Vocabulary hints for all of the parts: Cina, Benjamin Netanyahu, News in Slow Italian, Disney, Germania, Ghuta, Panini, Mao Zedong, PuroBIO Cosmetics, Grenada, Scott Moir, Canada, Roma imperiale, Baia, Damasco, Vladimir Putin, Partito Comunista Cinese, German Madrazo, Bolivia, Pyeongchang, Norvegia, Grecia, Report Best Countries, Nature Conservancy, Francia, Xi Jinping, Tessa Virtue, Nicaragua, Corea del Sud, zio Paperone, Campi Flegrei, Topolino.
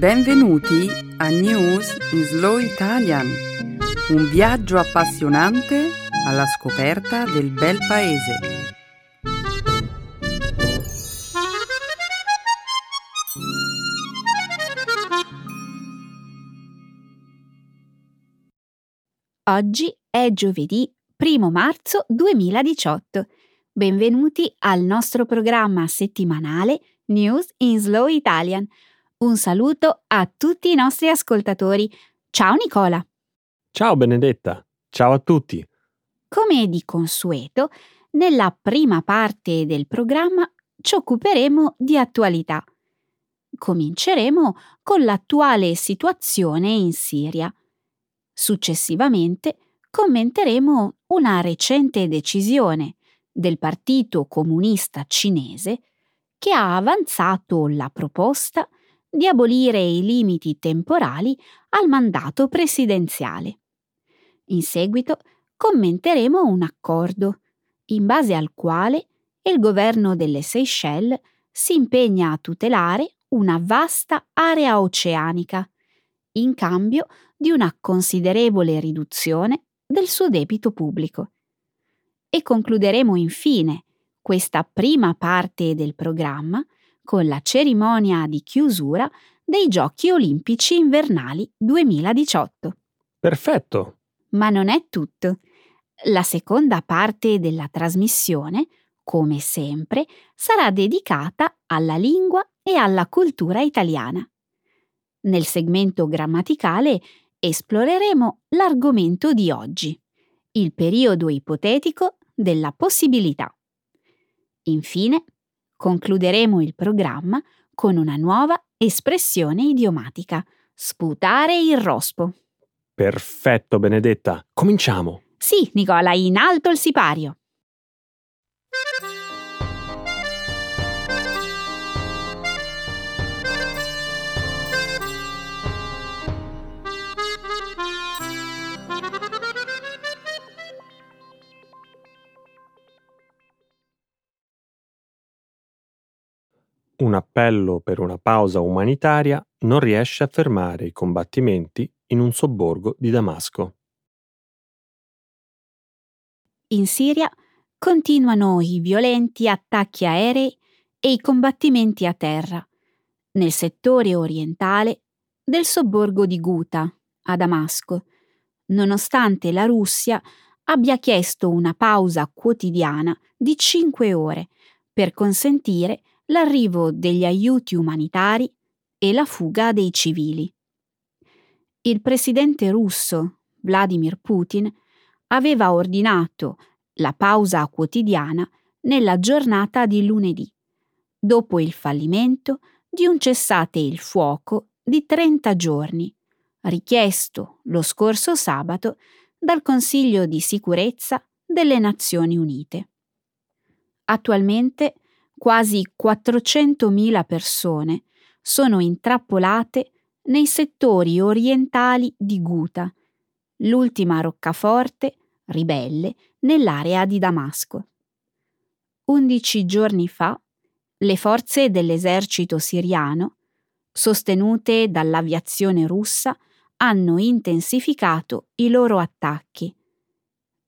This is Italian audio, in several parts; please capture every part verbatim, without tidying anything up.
Benvenuti a News in Slow Italian, un viaggio appassionante alla scoperta del bel paese. Oggi è giovedì primo marzo duemiladiciotto. Benvenuti al nostro programma settimanale News in Slow Italian. Un saluto a tutti i nostri ascoltatori. Ciao Nicola! Ciao Benedetta! Ciao a tutti! Come di consueto, nella prima parte del programma ci occuperemo di attualità. Cominceremo con l'attuale situazione in Siria. Successivamente commenteremo una recente decisione del Partito Comunista Cinese che ha avanzato la proposta di abolire i limiti temporali al mandato presidenziale. In seguito commenteremo un accordo, in base al quale il governo delle Seychelles si impegna a tutelare una vasta area oceanica, in cambio di una considerevole riduzione del suo debito pubblico. E concluderemo infine questa prima parte del programma con la cerimonia di chiusura dei Giochi Olimpici Invernali duemiladiciotto. Perfetto! Ma non è tutto. La seconda parte della trasmissione, come sempre, sarà dedicata alla lingua e alla cultura italiana. Nel segmento grammaticale esploreremo l'argomento di oggi, il periodo ipotetico della possibilità. Infine, concluderemo il programma con una nuova espressione idiomatica, sputare il rospo. Perfetto, Benedetta. Cominciamo. Sì, Nicola, in alto il sipario. Un appello per una pausa umanitaria non riesce a fermare i combattimenti in un sobborgo di Damasco. In Siria continuano i violenti attacchi aerei e i combattimenti a terra, nel settore orientale del sobborgo di Ghuta, a Damasco, nonostante la Russia abbia chiesto una pausa quotidiana di cinque ore per consentire l'arrivo degli aiuti umanitari e la fuga dei civili. Il presidente russo, Vladimir Putin, aveva ordinato la pausa quotidiana nella giornata di lunedì, dopo il fallimento di un cessate il fuoco di trenta giorni, richiesto lo scorso sabato dal Consiglio di Sicurezza delle Nazioni Unite. Attualmente quasi quattrocentomila persone sono intrappolate nei settori orientali di Ghuta, l'ultima roccaforte ribelle nell'area di Damasco. Undici giorni fa, le forze dell'esercito siriano, sostenute dall'aviazione russa, hanno intensificato i loro attacchi.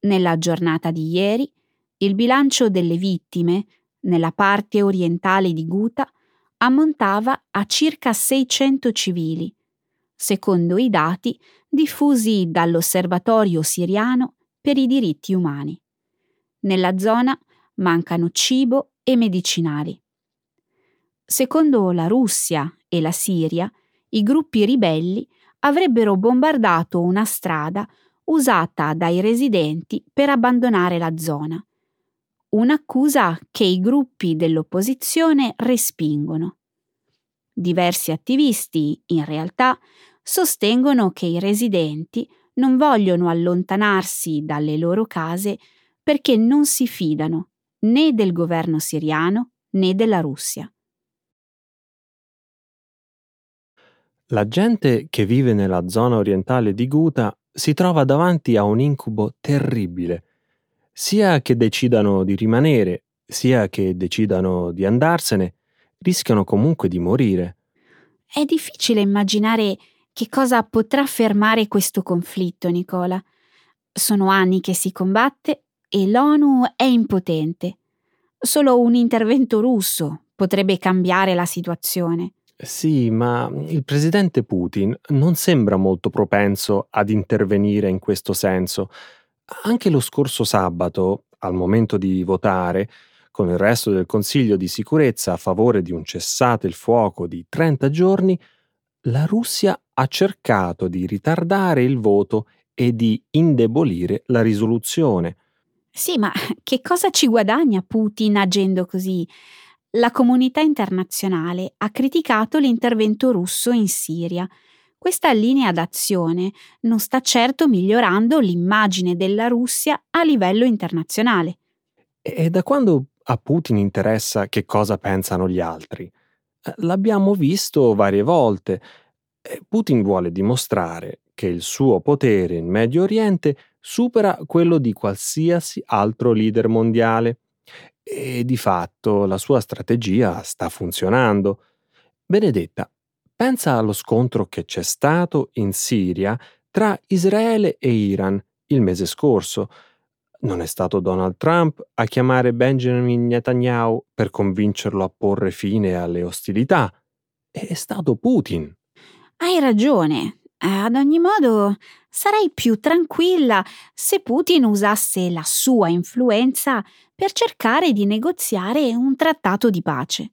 Nella giornata di ieri, il bilancio delle vittime nella parte orientale di Ghuta ammontava a circa seicento civili, secondo i dati diffusi dall'Osservatorio siriano per i diritti umani. Nella zona mancano cibo e medicinali. Secondo la Russia e la Siria, i gruppi ribelli avrebbero bombardato una strada usata dai residenti per abbandonare la zona, un'accusa che i gruppi dell'opposizione respingono. Diversi attivisti, in realtà, sostengono che i residenti non vogliono allontanarsi dalle loro case perché non si fidano né del governo siriano né della Russia. La gente che vive nella zona orientale di Ghuta si trova davanti a un incubo terribile. Sia che decidano di rimanere, sia che decidano di andarsene, rischiano comunque di morire. È difficile immaginare che cosa potrà fermare questo conflitto, Nicola. Sono anni che si combatte e l'ONU è impotente. Solo un intervento russo potrebbe cambiare la situazione. Sì, ma il presidente Putin non sembra molto propenso ad intervenire in questo senso. Anche lo scorso sabato, al momento di votare, con il resto del Consiglio di Sicurezza a favore di un cessate il fuoco di trenta giorni, la Russia ha cercato di ritardare il voto e di indebolire la risoluzione. Sì, ma che cosa ci guadagna Putin agendo così? La comunità internazionale ha criticato l'intervento russo in Siria. Questa linea d'azione non sta certo migliorando l'immagine della Russia a livello internazionale. E da quando a Putin interessa che cosa pensano gli altri? L'abbiamo visto varie volte. Putin vuole dimostrare che il suo potere in Medio Oriente supera quello di qualsiasi altro leader mondiale. E di fatto la sua strategia sta funzionando. Benedetta, pensa allo scontro che c'è stato in Siria tra Israele e Iran il mese scorso. Non è stato Donald Trump a chiamare Benjamin Netanyahu per convincerlo a porre fine alle ostilità. È stato Putin. Hai ragione. Ad ogni modo, sarei più tranquilla se Putin usasse la sua influenza per cercare di negoziare un trattato di pace.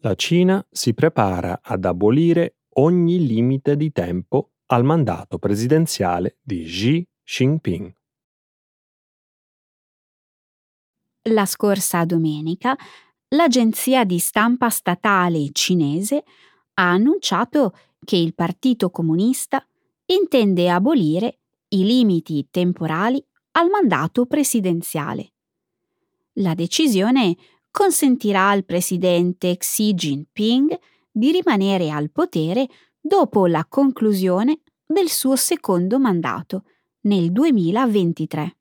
La Cina si prepara ad abolire ogni limite di tempo al mandato presidenziale di Xi Jinping. La scorsa domenica, l'agenzia di stampa statale cinese ha annunciato che il Partito Comunista intende abolire i limiti temporali al mandato presidenziale. La decisione consentirà al presidente Xi Jinping di rimanere al potere dopo la conclusione del suo secondo mandato nel duemilaventitré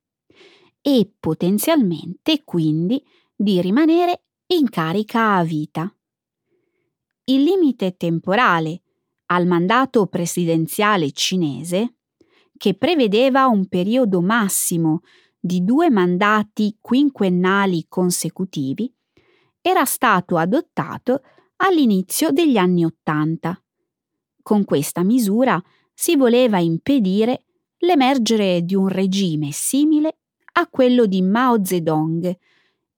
e potenzialmente quindi di rimanere in carica a vita. Il limite temporale al mandato presidenziale cinese, che prevedeva un periodo massimo di due mandati quinquennali consecutivi, era stato adottato all'inizio degli anni Ottanta. Con questa misura si voleva impedire l'emergere di un regime simile a quello di Mao Zedong,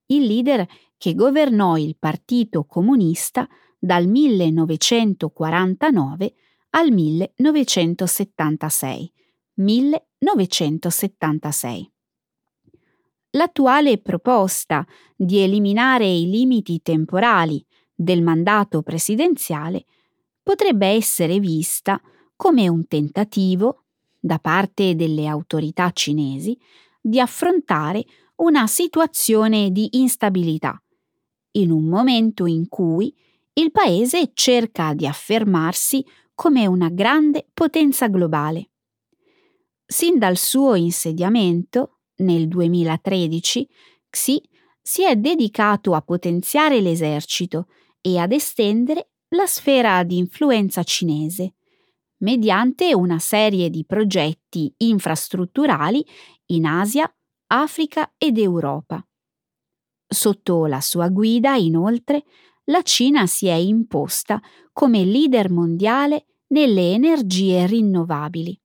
il leader che governò il Partito Comunista dal millenovecentoquarantanove al millenovecentosettantasei. millenovecentosettantasei. L'attuale proposta di eliminare i limiti temporali del mandato presidenziale potrebbe essere vista come un tentativo, da parte delle autorità cinesi, di affrontare una situazione di instabilità, in un momento in cui il paese cerca di affermarsi come una grande potenza globale. Sin dal suo insediamento, nel duemilatredici, Xi si è dedicato a potenziare l'esercito e ad estendere la sfera di influenza cinese, mediante una serie di progetti infrastrutturali in Asia, Africa ed Europa. Sotto la sua guida, inoltre, la Cina si è imposta come leader mondiale nelle energie rinnovabili.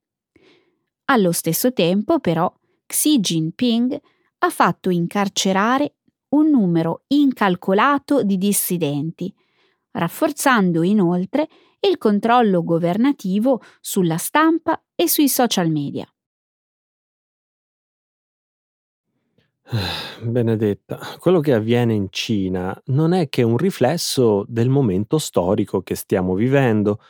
Allo stesso tempo, però, Xi Jinping ha fatto incarcerare un numero incalcolato di dissidenti, rafforzando inoltre il controllo governativo sulla stampa e sui social media. Benedetta, quello che avviene in Cina non è che un riflesso del momento storico che stiamo vivendo.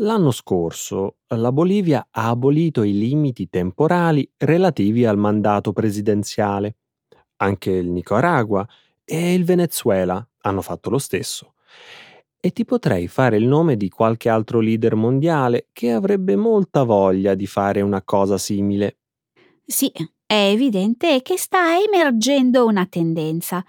L'anno scorso la Bolivia ha abolito i limiti temporali relativi al mandato presidenziale. Anche il Nicaragua e il Venezuela hanno fatto lo stesso. E ti potrei fare il nome di qualche altro leader mondiale che avrebbe molta voglia di fare una cosa simile. Sì, è evidente che sta emergendo una tendenza.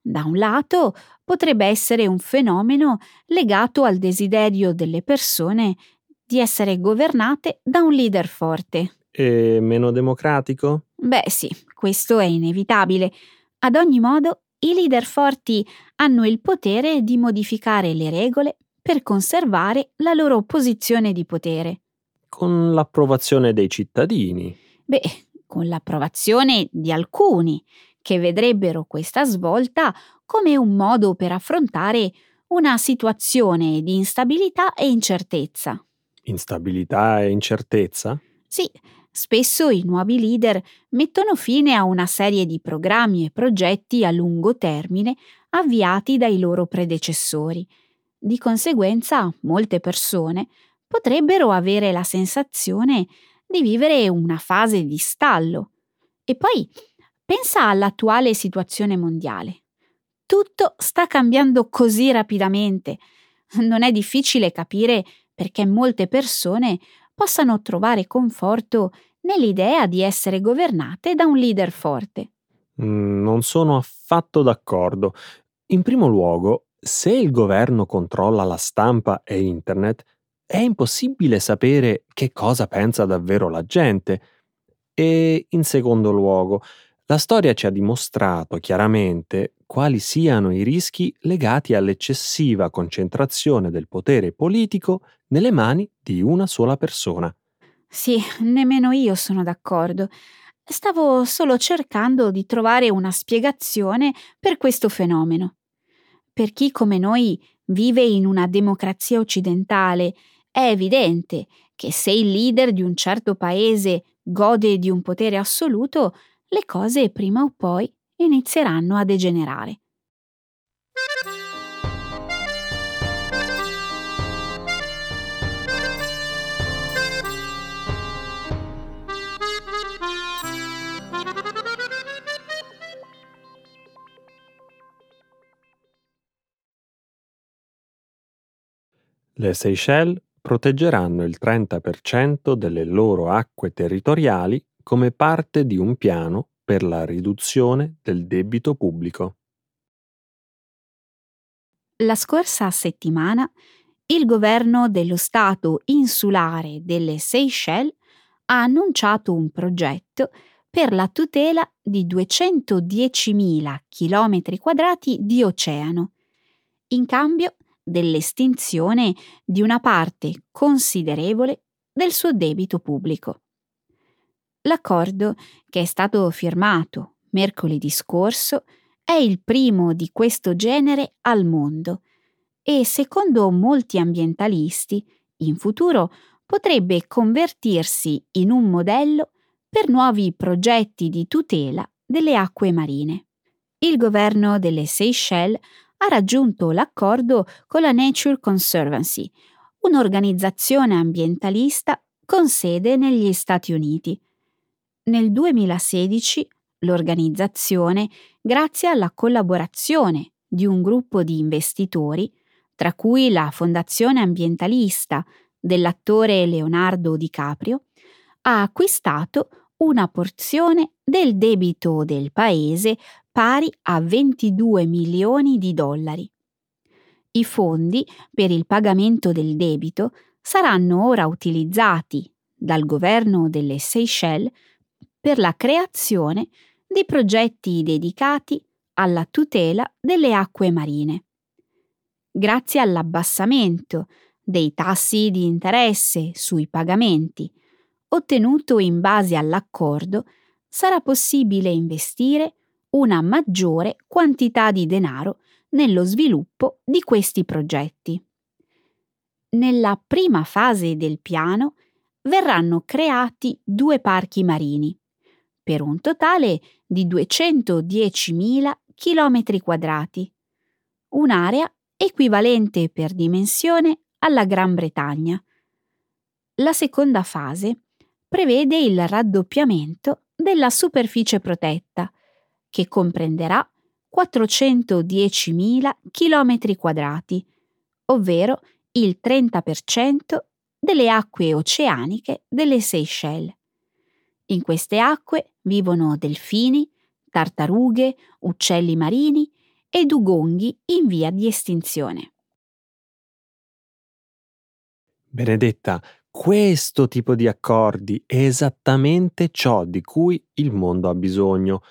Da un lato potrebbe essere un fenomeno legato al desiderio delle persone di essere governate da un leader forte. E meno democratico? Beh sì, questo è inevitabile. Ad ogni modo, i leader forti hanno il potere di modificare le regole per conservare la loro posizione di potere. Con l'approvazione dei cittadini? Beh, con l'approvazione di alcuni, che vedrebbero questa svolta come un modo per affrontare una situazione di instabilità e incertezza. Instabilità e incertezza? Sì, spesso i nuovi leader mettono fine a una serie di programmi e progetti a lungo termine avviati dai loro predecessori. Di conseguenza, molte persone potrebbero avere la sensazione di vivere una fase di stallo. E poi pensa all'attuale situazione mondiale. Tutto sta cambiando così rapidamente. Non è difficile capire perché molte persone possano trovare conforto nell'idea di essere governate da un leader forte. Mm, non sono affatto d'accordo. In primo luogo, se il governo controlla la stampa e internet, è impossibile sapere che cosa pensa davvero la gente. E in secondo luogo, la storia ci ha dimostrato chiaramente quali siano i rischi legati all'eccessiva concentrazione del potere politico nelle mani di una sola persona. Sì, nemmeno io sono d'accordo. Stavo solo cercando di trovare una spiegazione per questo fenomeno. Per chi come noi vive in una democrazia occidentale, è evidente che se il leader di un certo paese gode di un potere assoluto, le cose prima o poi inizieranno a degenerare. Le Seychelles proteggeranno il trenta per cento delle loro acque territoriali come parte di un piano per la riduzione del debito pubblico. La scorsa settimana il governo dello Stato insulare delle Seychelles ha annunciato un progetto per la tutela di duecentodiecimila chilometri quadrati di oceano, in cambio dell'estinzione di una parte considerevole del suo debito pubblico. L'accordo, che è stato firmato mercoledì scorso, è il primo di questo genere al mondo e, secondo molti ambientalisti, in futuro potrebbe convertirsi in un modello per nuovi progetti di tutela delle acque marine. Il governo delle Seychelles ha raggiunto l'accordo con la Nature Conservancy, un'organizzazione ambientalista con sede negli Stati Uniti. Nel duemilasedici l'organizzazione, grazie alla collaborazione di un gruppo di investitori, tra cui la fondazione ambientalista dell'attore Leonardo DiCaprio, ha acquistato una porzione del debito del paese pari a ventidue milioni di dollari. I fondi per il pagamento del debito saranno ora utilizzati dal governo delle Seychelles per la creazione di progetti dedicati alla tutela delle acque marine. Grazie all'abbassamento dei tassi di interesse sui pagamenti, ottenuto in base all'accordo, sarà possibile investire una maggiore quantità di denaro nello sviluppo di questi progetti. Nella prima fase del piano verranno creati due parchi marini, per un totale di duecentodiecimila chilometri quadrati, un'area equivalente per dimensione alla Gran Bretagna. La seconda fase prevede il raddoppiamento della superficie protetta, che comprenderà quattrocentodiecimila chilometri quadrati, ovvero il trenta per cento delle acque oceaniche delle Seychelles. In queste acque vivono delfini, tartarughe, uccelli marini e dugonghi in via di estinzione. Benedetta, questo tipo di accordi è esattamente ciò di cui il mondo ha bisogno.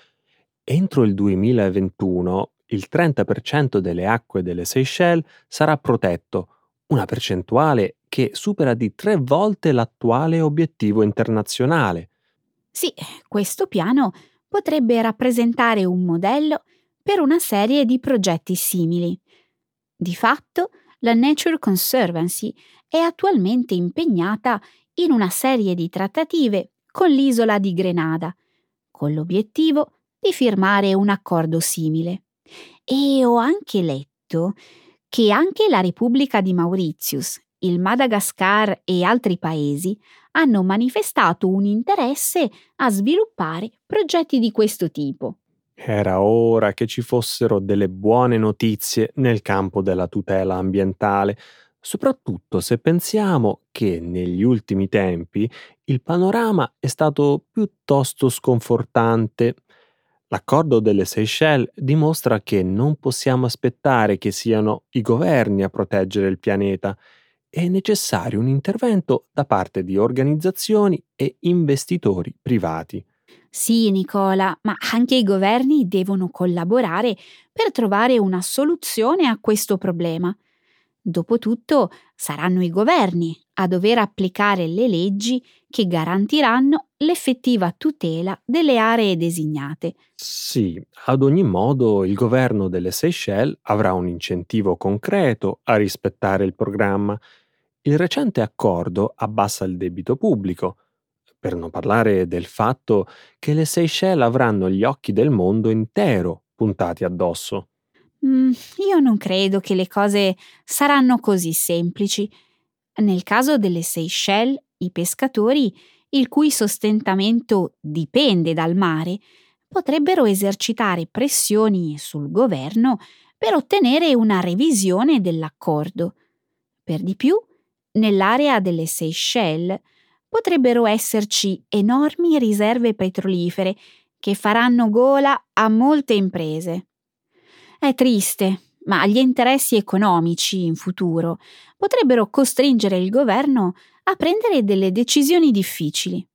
Entro il duemilaventuno il trenta per cento delle acque delle Seychelles sarà protetto, una percentuale che supera di tre volte l'attuale obiettivo internazionale. Sì, questo piano potrebbe rappresentare un modello per una serie di progetti simili. Di fatto, la Nature Conservancy è attualmente impegnata in una serie di trattative con l'isola di Grenada, con l'obiettivo di firmare un accordo simile. E ho anche letto che anche la Repubblica di Mauritius, il Madagascar e altri paesi hanno manifestato un interesse a sviluppare progetti di questo tipo. Era ora che ci fossero delle buone notizie nel campo della tutela ambientale, soprattutto se pensiamo che negli ultimi tempi il panorama è stato piuttosto sconfortante. L'accordo delle Seychelles dimostra che non possiamo aspettare che siano i governi a proteggere il pianeta. È necessario un intervento da parte di organizzazioni e investitori privati. Sì, Nicola, ma anche i governi devono collaborare per trovare una soluzione a questo problema. Dopotutto saranno i governi a dover applicare le leggi che garantiranno l'effettiva tutela delle aree designate. Sì, ad ogni modo il governo delle Seychelles avrà un incentivo concreto a rispettare il programma. Il recente accordo abbassa il debito pubblico, per non parlare del fatto che le Seychelles avranno gli occhi del mondo intero puntati addosso. Mm, io non credo che le cose saranno così semplici. Nel caso delle Seychelles, i pescatori, il cui sostentamento dipende dal mare, potrebbero esercitare pressioni sul governo per ottenere una revisione dell'accordo. Per di più, nell'area delle Seychelles potrebbero esserci enormi riserve petrolifere che faranno gola a molte imprese. È triste, ma gli interessi economici in futuro potrebbero costringere il governo a prendere delle decisioni difficili.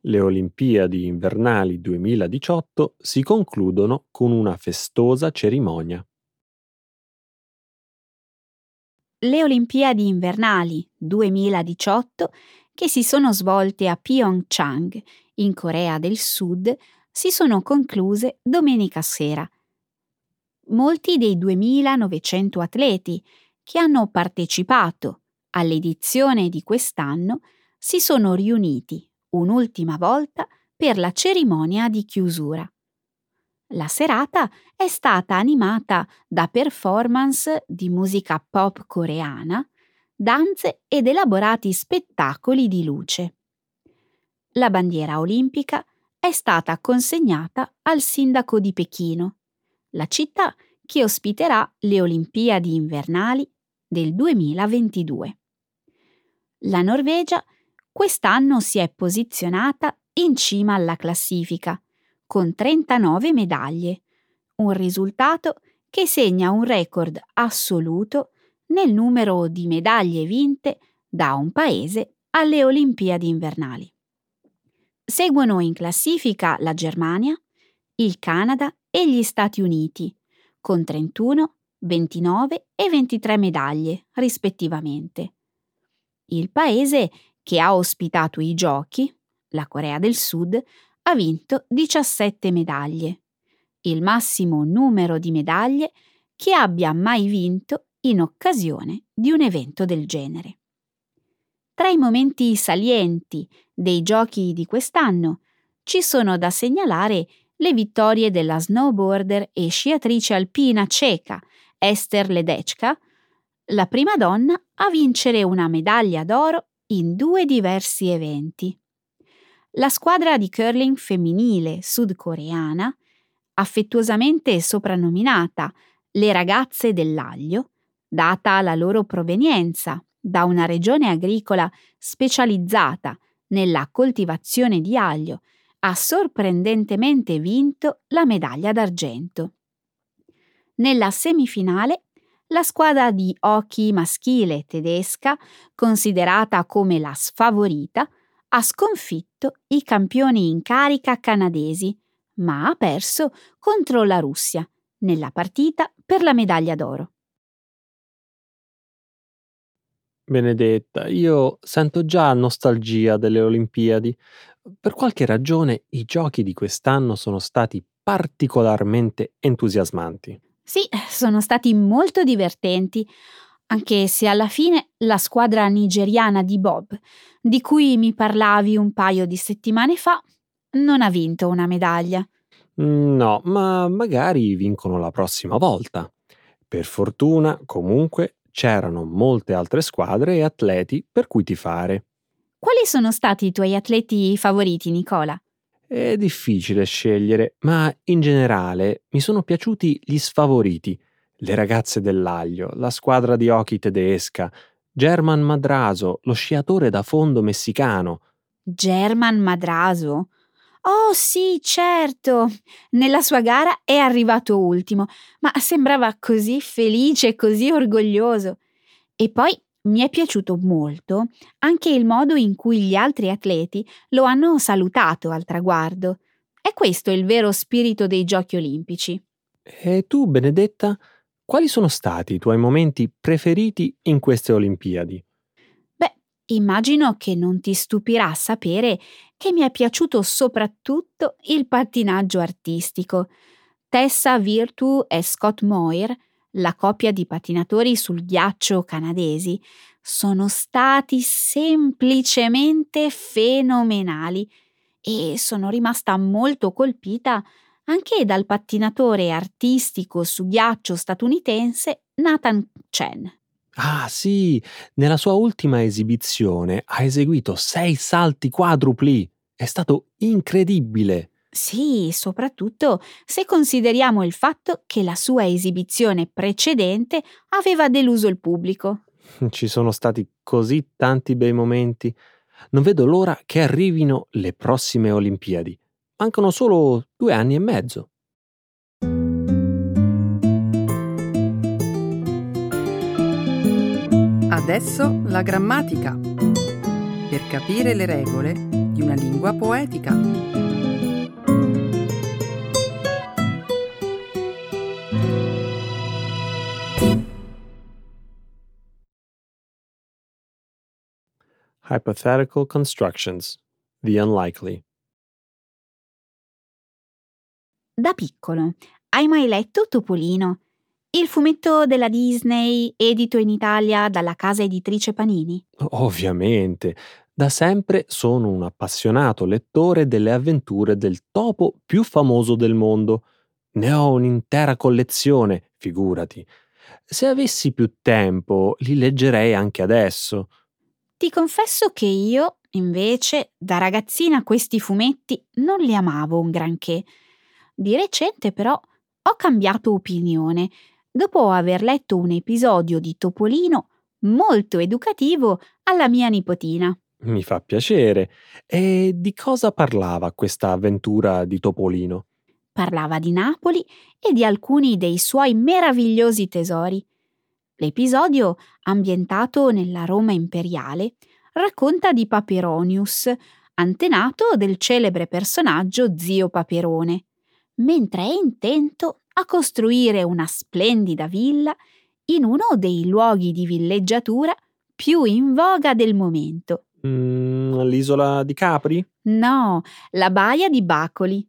Le Olimpiadi invernali duemiladiciotto si concludono con una festosa cerimonia. Le Olimpiadi invernali duemiladiciotto, che si sono svolte a Pyeongchang, in Corea del Sud, si sono concluse domenica sera. Molti dei duemilanovecento atleti che hanno partecipato all'edizione di quest'anno si sono riuniti un'ultima volta per la cerimonia di chiusura. La serata è stata animata da performance di musica pop coreana, danze ed elaborati spettacoli di luce. La bandiera olimpica è stata consegnata al sindaco di Pechino, la città che ospiterà le Olimpiadi invernali del duemilaventidue. La Norvegia quest'anno si è posizionata in cima alla classifica, con trentanove medaglie, un risultato che segna un record assoluto nel numero di medaglie vinte da un paese alle Olimpiadi invernali. Seguono in classifica la Germania, il Canada e gli Stati Uniti, con trentuno, ventinove e ventitré medaglie, rispettivamente. Il paese che ha ospitato i giochi, la Corea del Sud, ha vinto diciassette medaglie, il massimo numero di medaglie che abbia mai vinto in occasione di un evento del genere. Tra i momenti salienti dei giochi di quest'anno ci sono da segnalare le vittorie della snowboarder e sciatrice alpina ceca Ester Ledecka, la prima donna a vincere una medaglia d'oro in due diversi eventi. La squadra di curling femminile sudcoreana, affettuosamente soprannominata le ragazze dell'aglio, data la loro provenienza da una regione agricola specializzata nella coltivazione di aglio, ha sorprendentemente vinto la medaglia d'argento. Nella semifinale, la squadra di hockey maschile tedesca, considerata come la sfavorita, ha sconfitto i campioni in carica canadesi, ma ha perso contro la Russia nella partita per la medaglia d'oro. Benedetta, io sento già nostalgia delle Olimpiadi. Per qualche ragione i giochi di quest'anno sono stati particolarmente entusiasmanti. Sì, sono stati molto divertenti, anche se alla fine la squadra nigeriana di bob, di cui mi parlavi un paio di settimane fa, non ha vinto una medaglia. No, ma magari vincono la prossima volta. Per fortuna, comunque, c'erano molte altre squadre e atleti per cui tifare. Quali sono stati i tuoi atleti favoriti, Nicola? È difficile scegliere, ma in generale mi sono piaciuti gli sfavoriti, le ragazze dell'aglio, la squadra di hockey tedesca, German Madrazo, lo sciatore da fondo messicano. German Madrazo? Oh sì, certo! Nella sua gara è arrivato ultimo, ma sembrava così felice e così orgoglioso. E poi mi è piaciuto molto anche il modo in cui gli altri atleti lo hanno salutato al traguardo. È questo il vero spirito dei Giochi Olimpici. E tu, Benedetta, quali sono stati i tuoi momenti preferiti in queste Olimpiadi? Immagino che non ti stupirà sapere che mi è piaciuto soprattutto il pattinaggio artistico. Tessa Virtue e Scott Moir, la coppia di pattinatori sul ghiaccio canadesi, sono stati semplicemente fenomenali e sono rimasta molto colpita anche dal pattinatore artistico su ghiaccio statunitense Nathan Chen. Ah sì, nella sua ultima esibizione ha eseguito sei salti quadrupli. È stato incredibile. Sì, soprattutto se consideriamo il fatto che la sua esibizione precedente aveva deluso il pubblico. Ci sono stati così tanti bei momenti. Non vedo l'ora che arrivino le prossime Olimpiadi. Mancano solo due anni e mezzo. Adesso la grammatica, per capire le regole di una lingua poetica. Hypothetical constructions, the unlikely. Da piccolo, hai mai letto Topolino? Il fumetto della Disney, edito in Italia dalla casa editrice Panini? Ovviamente. Da sempre sono un appassionato lettore delle avventure del topo più famoso del mondo. Ne ho un'intera collezione, figurati. Se avessi più tempo, li leggerei anche adesso. Ti confesso che io, invece, da ragazzina questi fumetti non li amavo un granché. Di recente, però, ho cambiato opinione dopo aver letto un episodio di Topolino molto educativo alla mia nipotina. Mi fa piacere. E di cosa parlava questa avventura di Topolino? Parlava di Napoli e di alcuni dei suoi meravigliosi tesori. L'episodio, ambientato nella Roma imperiale, racconta di Paperonius, antenato del celebre personaggio Zio Paperone, mentre è intento a costruire una splendida villa in uno dei luoghi di villeggiatura più in voga del momento. Mm, l'isola di Capri? No, la baia di Bacoli.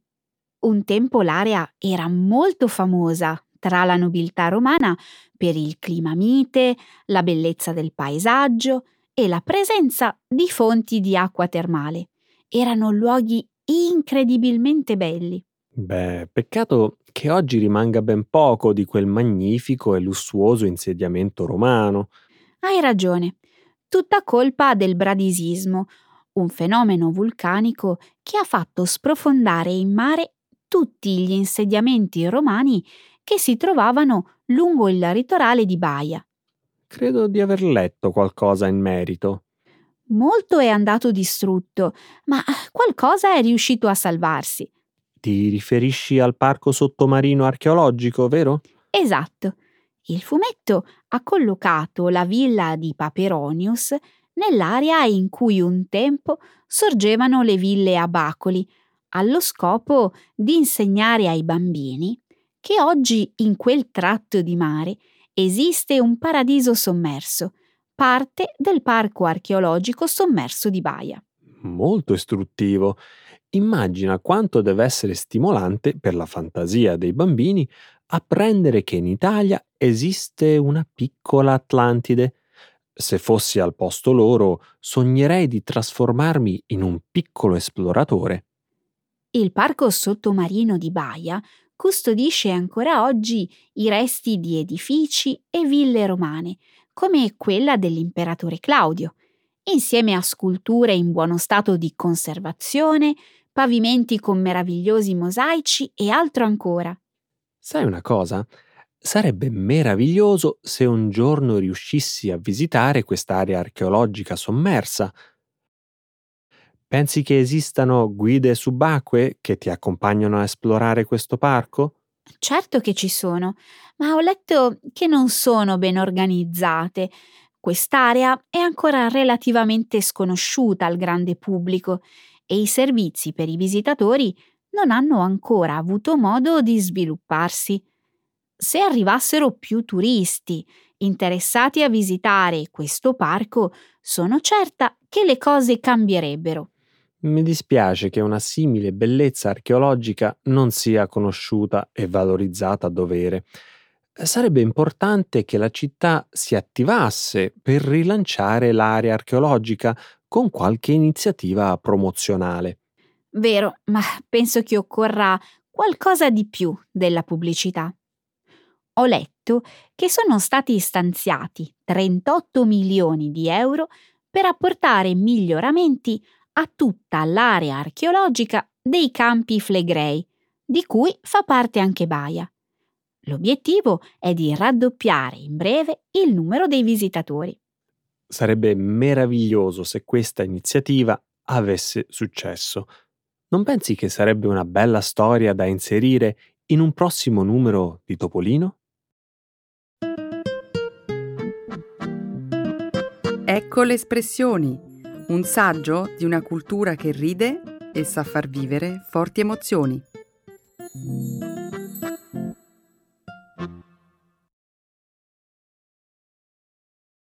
Un tempo l'area era molto famosa tra la nobiltà romana per il clima mite, la bellezza del paesaggio e la presenza di fonti di acqua termale. Erano luoghi incredibilmente belli. Beh, peccato che oggi rimanga ben poco di quel magnifico e lussuoso insediamento romano. Hai ragione. Tutta colpa del bradisismo, un fenomeno vulcanico che ha fatto sprofondare in mare tutti gli insediamenti romani che si trovavano lungo il litorale di Baia. Credo di aver letto qualcosa in merito. Molto è andato distrutto, ma qualcosa è riuscito a salvarsi. Ti riferisci al parco sottomarino archeologico, vero? Esatto. Il fumetto ha collocato la villa di Paperonius nell'area in cui un tempo sorgevano le ville a Bacoli, allo scopo di insegnare ai bambini che oggi in quel tratto di mare esiste un paradiso sommerso, parte del parco archeologico sommerso di Baia. Molto istruttivo. Immagina quanto deve essere stimolante per la fantasia dei bambini apprendere che in Italia esiste una piccola Atlantide. Se fossi al posto loro, sognerei di trasformarmi in un piccolo esploratore. Il parco sottomarino di Baia custodisce ancora oggi i resti di edifici e ville romane, come quella dell'imperatore Claudio, insieme a sculture in buono stato di conservazione, pavimenti con meravigliosi mosaici e altro ancora. Sai una cosa? Sarebbe meraviglioso se un giorno riuscissi a visitare quest'area archeologica sommersa. Pensi che esistano guide subacquee che ti accompagnano a esplorare questo parco? Certo che ci sono, ma ho letto che non sono ben organizzate. Quest'area è ancora relativamente sconosciuta al grande pubblico e i servizi per i visitatori non hanno ancora avuto modo di svilupparsi. Se arrivassero più turisti interessati a visitare questo parco, sono certa che le cose cambierebbero. Mi dispiace che una simile bellezza archeologica non sia conosciuta e valorizzata a dovere. Sarebbe importante che la città si attivasse per rilanciare l'area archeologica con qualche iniziativa promozionale. Vero, ma penso che occorra qualcosa di più della pubblicità. Ho letto che sono stati stanziati trentotto milioni di euro per apportare miglioramenti a tutta l'area archeologica dei Campi Flegrei, di cui fa parte anche Baia. L'obiettivo è di raddoppiare in breve il numero dei visitatori. Sarebbe meraviglioso se questa iniziativa avesse successo. Non pensi che sarebbe una bella storia da inserire in un prossimo numero di Topolino? Ecco le espressioni, un saggio di una cultura che ride e sa far vivere forti emozioni.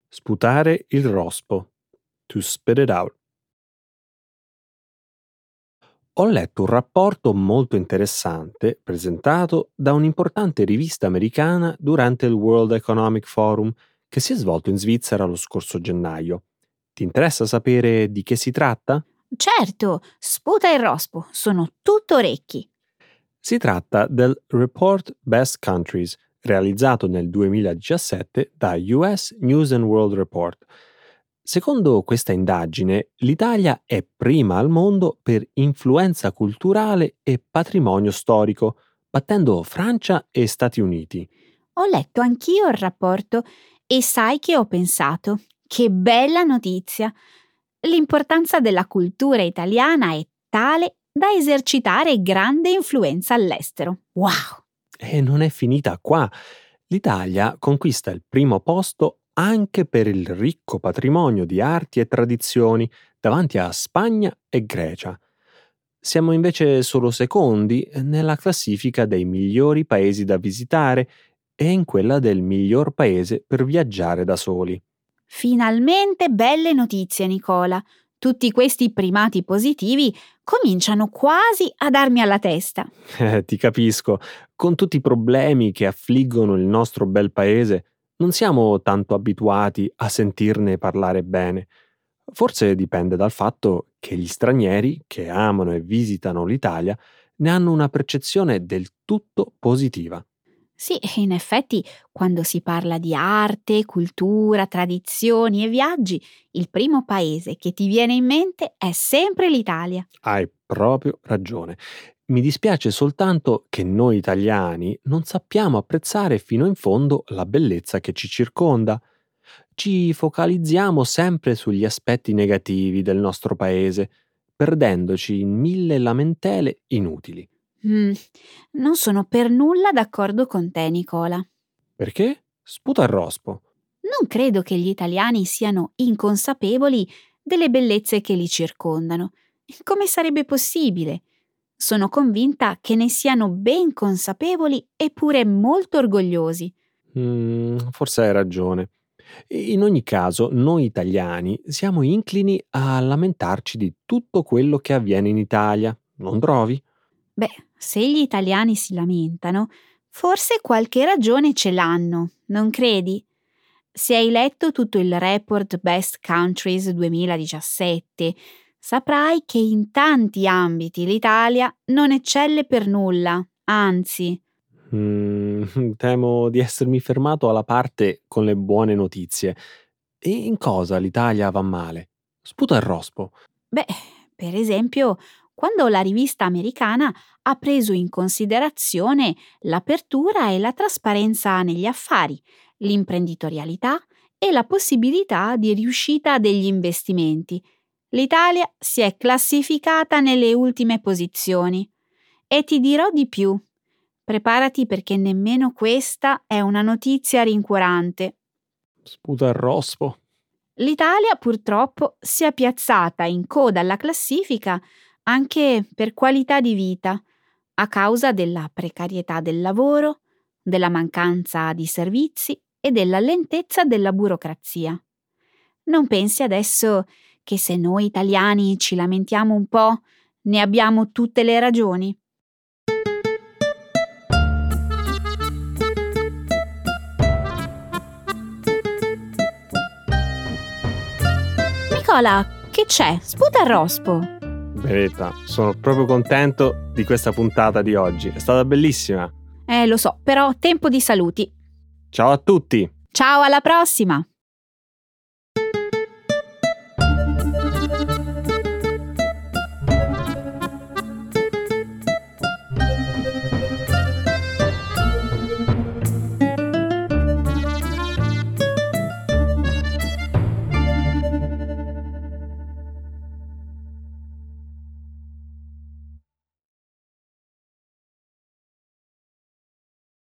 Sputare il rospo. To spit it out. Ho letto un rapporto molto interessante presentato da un'importante rivista americana durante il World Economic Forum che si è svolto in Svizzera lo scorso gennaio. Ti interessa sapere di che si tratta? Certo, sputa il rospo, sono tutto orecchi. Si tratta del Report Best Countries, realizzato nel duemiladiciassette da U S News and World Report. Secondo questa indagine, l'Italia è prima al mondo per influenza culturale e patrimonio storico, battendo Francia e Stati Uniti. Ho letto anch'io il rapporto e sai che ho pensato? Che bella notizia! L'importanza della cultura italiana è tale da esercitare grande influenza all'estero. Wow! E non è finita qua. L'Italia conquista il primo posto anche per il ricco patrimonio di arti e tradizioni davanti a Spagna e Grecia. Siamo invece solo secondi nella classifica dei migliori paesi da visitare e in quella del miglior paese per viaggiare da soli. Finalmente belle notizie, Nicola. Tutti questi primati positivi cominciano quasi a darmi alla testa. Eh, ti capisco. Con tutti i problemi che affliggono il nostro bel paese, non siamo tanto abituati a sentirne parlare bene. Forse dipende dal fatto che gli stranieri che amano e visitano l'Italia ne hanno una percezione del tutto positiva. Sì, in effetti, quando si parla di arte, cultura, tradizioni e viaggi, il primo paese che ti viene in mente è sempre l'Italia. Hai proprio ragione. Mi dispiace soltanto che noi italiani non sappiamo apprezzare fino in fondo la bellezza che ci circonda. Ci focalizziamo sempre sugli aspetti negativi del nostro paese, perdendoci in mille lamentele inutili. Mm, non sono per nulla d'accordo con te, Nicola. Perché? Sputa il rospo. Non credo che gli italiani siano inconsapevoli delle bellezze che li circondano. Come sarebbe possibile? Sono convinta che ne siano ben consapevoli eppure molto orgogliosi. Mm, forse hai ragione. In ogni caso, noi italiani siamo inclini a lamentarci di tutto quello che avviene in Italia, non trovi? Beh, se gli italiani si lamentano, forse qualche ragione ce l'hanno, non credi? Se hai letto tutto il Report Best Countries duemiladiciassette, saprai che in tanti ambiti l'Italia non eccelle per nulla, anzi... Mm, temo di essermi fermato alla parte con le buone notizie. E in cosa l'Italia va male? Sputa il rospo. Beh, per esempio, quando la rivista americana ha preso in considerazione l'apertura e la trasparenza negli affari, l'imprenditorialità e la possibilità di riuscita degli investimenti, l'Italia si è classificata nelle ultime posizioni. E ti dirò di più. Preparati perché nemmeno questa è una notizia rincuorante. Sputa il rospo. L'Italia purtroppo si è piazzata in coda alla classifica anche per qualità di vita, a causa della precarietà del lavoro, della mancanza di servizi e della lentezza della burocrazia. Non pensi adesso che se noi italiani ci lamentiamo un po', ne abbiamo tutte le ragioni? Nicola, che c'è? Sputa il rospo! Benetta, sono proprio contento di questa puntata di oggi. È stata bellissima. Eh, lo so, però tempo di saluti. Ciao a tutti! Ciao, alla prossima!